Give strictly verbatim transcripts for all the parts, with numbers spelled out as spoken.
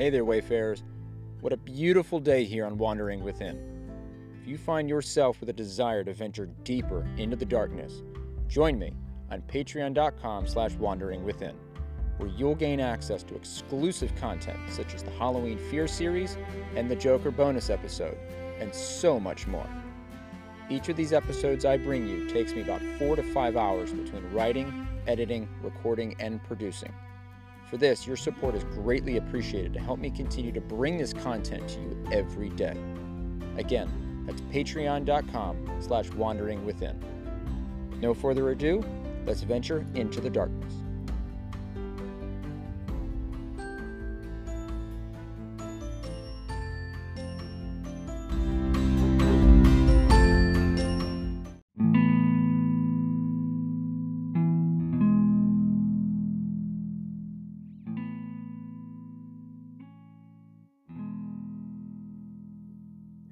Hey there, Wayfarers. What a beautiful day here on Wandering Within. If you find yourself with a desire to venture deeper into the darkness, join me on patreon.com slash wanderingwithin, where you'll gain access to exclusive content such as the Halloween Fear series and the Joker bonus episode, and so much more. Each of these episodes I bring you takes me about four to five hours between writing, editing, recording, and producing. For this, your support is greatly appreciated to help me continue to bring this content to you every day. Again, that's patreon.com slash wanderingwithin. No further ado, let's venture into the darkness.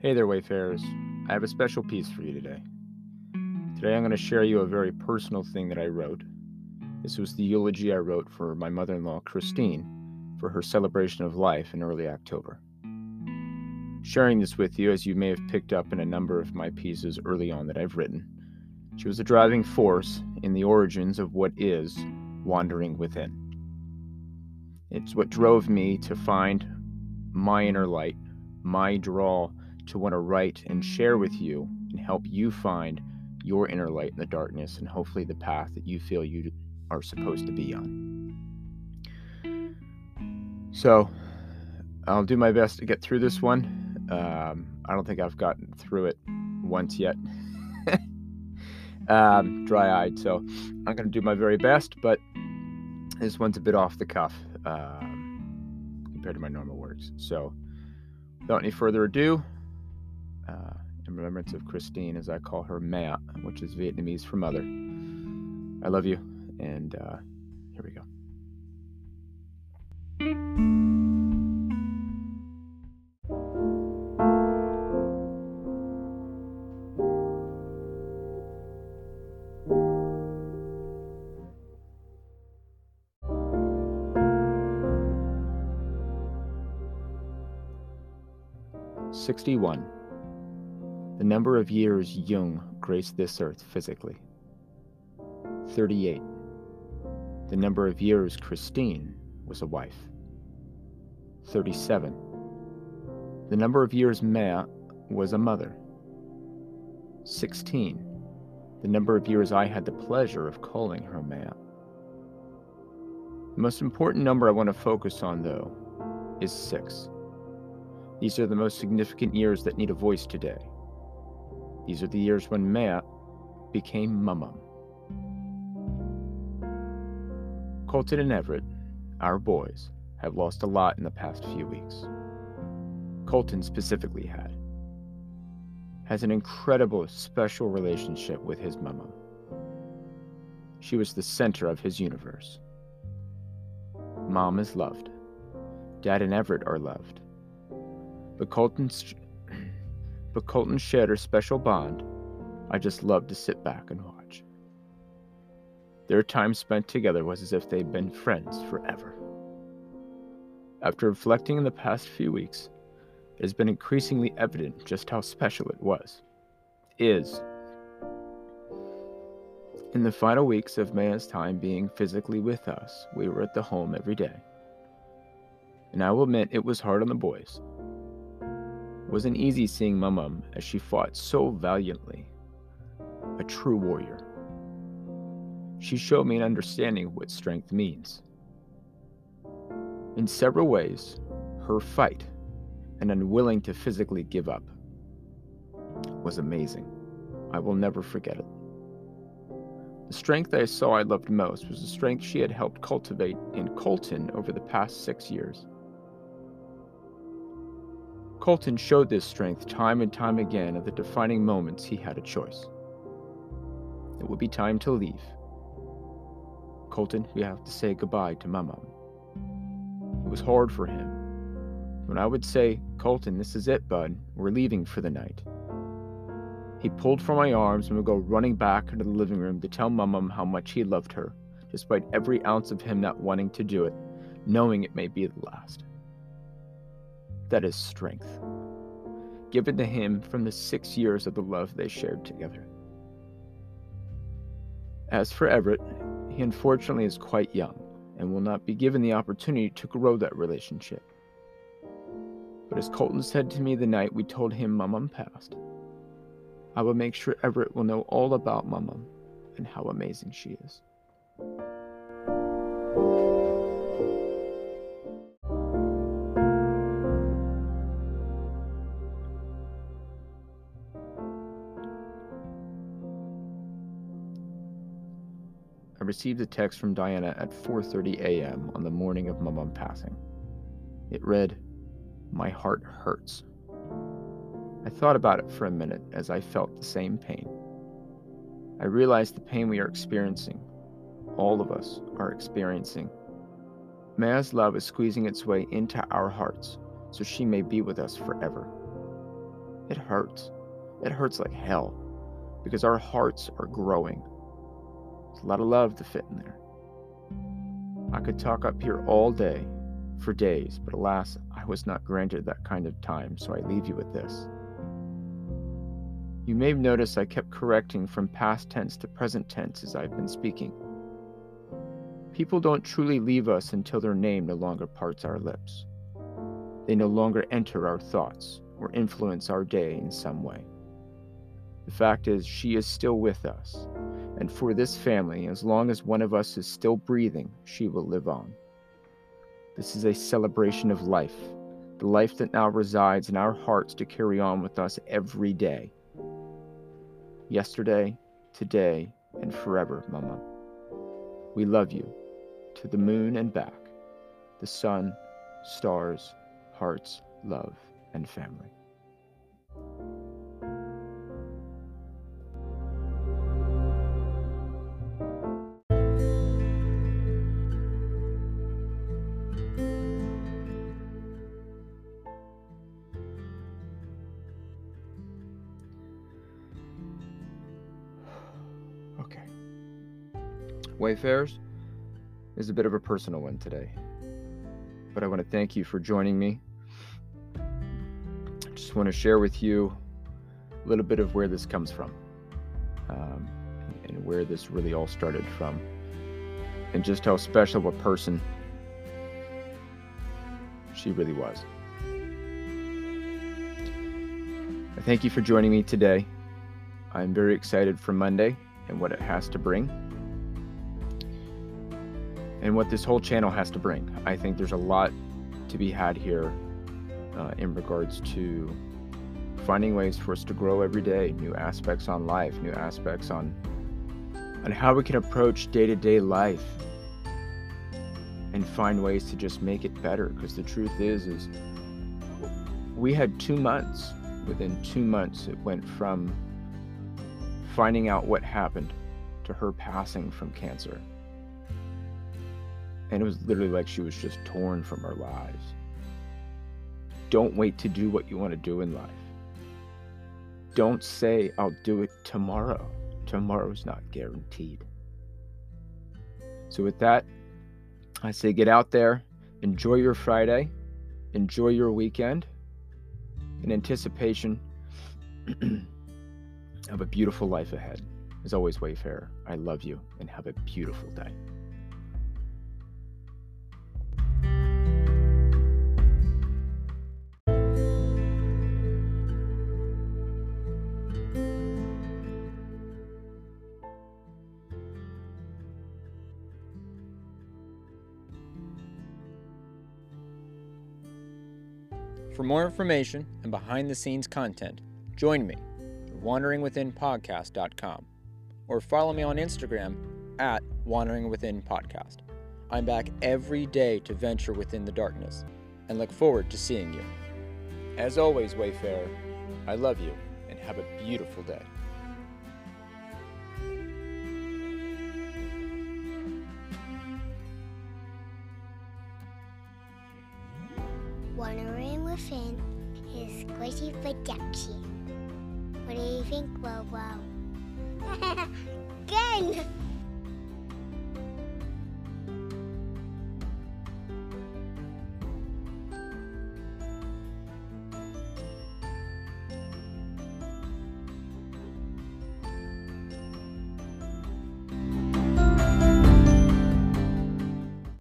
Hey there, Wayfarers. I have a special piece for you today. Today I'm going to share you a very personal thing that I wrote. This was the eulogy I wrote for my mother-in-law, Christine, for her celebration of life in early October. Sharing this with you, as you may have picked up in a number of my pieces early on that I've written, she was a driving force in the origins of what is Wandering Within. It's what drove me to find my inner light, my draw, to want to write and share with you and help you find your inner light in the darkness and hopefully the path that you feel you are supposed to be on. So I'll do my best to get through this one. Um, I don't think I've gotten through it once yet. um, dry-eyed, so I'm going to do my very best, but this one's a bit off the cuff um, compared to my normal works. So without any further ado, Uh, in remembrance of Christine, as I call her Maya, which is Vietnamese for mother. I love you, and uh, here we go. sixty-one. The number of years Jung graced this earth physically. thirty-eight. The number of years Christine was a wife. thirty-seven. The number of years Maya was a mother. sixteen. The number of years I had the pleasure of calling her Maya. The most important number I want to focus on, though, is six. These are the most significant years that need a voice today. These are the years when Maya became Mumum. Colton and Everett, our boys, have lost a lot in the past few weeks. Colton specifically had. Has an incredible, special relationship with his Mumum. She was the center of his universe. Mom is loved. Dad and Everett are loved. But Colton's... But Colton shared her special bond. I just loved to sit back and watch. Their time spent together was as if they'd been friends forever. After reflecting in the past few weeks, it has been increasingly evident just how special it was. Is. In the final weeks of Maya's time being physically with us, we were at the home every day. And I will admit it was hard on the boys. It wasn't easy seeing Mumum as she fought so valiantly, a true warrior. She showed me an understanding of what strength means. In several ways, her fight, and unwilling to physically give up, was amazing. I will never forget it. The strength I saw I loved most was the strength she had helped cultivate in Colton over the past six years. Colton showed this strength time and time again at the defining moments he had a choice. It would be time to leave. Colton, we have to say goodbye to Mumum. It was hard for him. When I would say, Colton, this is it, bud, we're leaving for the night. He pulled from my arms and would go running back into the living room to tell Mumum how much he loved her, despite every ounce of him not wanting to do it, knowing it may be the last. that is strength, given to him from the six years of the love they shared together. As for Everett, he unfortunately is quite young and will not be given the opportunity to grow that relationship. But as Colton said to me the night we told him Mumum passed, I will make sure Everett will know all about Mumum and how amazing she is. I received a text from Diana at four thirty a.m. on the morning of Mumum passing. It read, "My heart hurts." I thought about it for a minute as I felt the same pain. I realized the pain we are experiencing, all of us are experiencing. Maya's love is squeezing its way into our hearts so she may be with us forever. It hurts. It hurts like hell because our hearts are growing. There's a lot of love to fit in there. I could talk up here all day, for days, but alas, I was not granted that kind of time, so I leave you with this. You may have noticed I kept correcting from past tense to present tense as I've been speaking. People don't truly leave us until their name no longer parts our lips. They no longer enter our thoughts or influence our day in some way. The fact is, she is still with us, and for this family, as long as one of us is still breathing, she will live on. This is a celebration of life, the life that now resides in our hearts to carry on with us every day. Yesterday, today, and forever, Mama. We love you, to the moon and back, the sun, stars, hearts, love, and family. Wayfarers, this is a bit of a personal one today, but I want to thank you for joining me. I just want to share with you a little bit of where this comes from, um, and where this really all started from, and just how special a person she really was. I thank you for joining me today. I'm very excited for Monday and what it has to bring. And what this whole channel has to bring. I think there's a lot to be had here uh, in regards to finding ways for us to grow every day, new aspects on life, new aspects on, on how we can approach day-to-day life and find ways to just make it better. Because the truth is, is we had two months. Within two months, it went from finding out what happened to her passing from cancer. And it was literally like she was just torn from her lives. Don't wait to do what you want to do in life. Don't say, "I'll do it tomorrow." Tomorrow's not guaranteed. So with that, I say get out there, enjoy your Friday, enjoy your weekend, in anticipation of a beautiful life ahead. As always, Wayfarer, I love you and have a beautiful day. For more information and behind-the-scenes content, join me at wandering within podcast dot com or follow me on Instagram at wandering within podcast. I'm back every day to venture within the darkness and look forward to seeing you. As always, Wayfarer, I love you and have a beautiful day. Wandering Within is a Squishy production. What do you think, Wow Wow?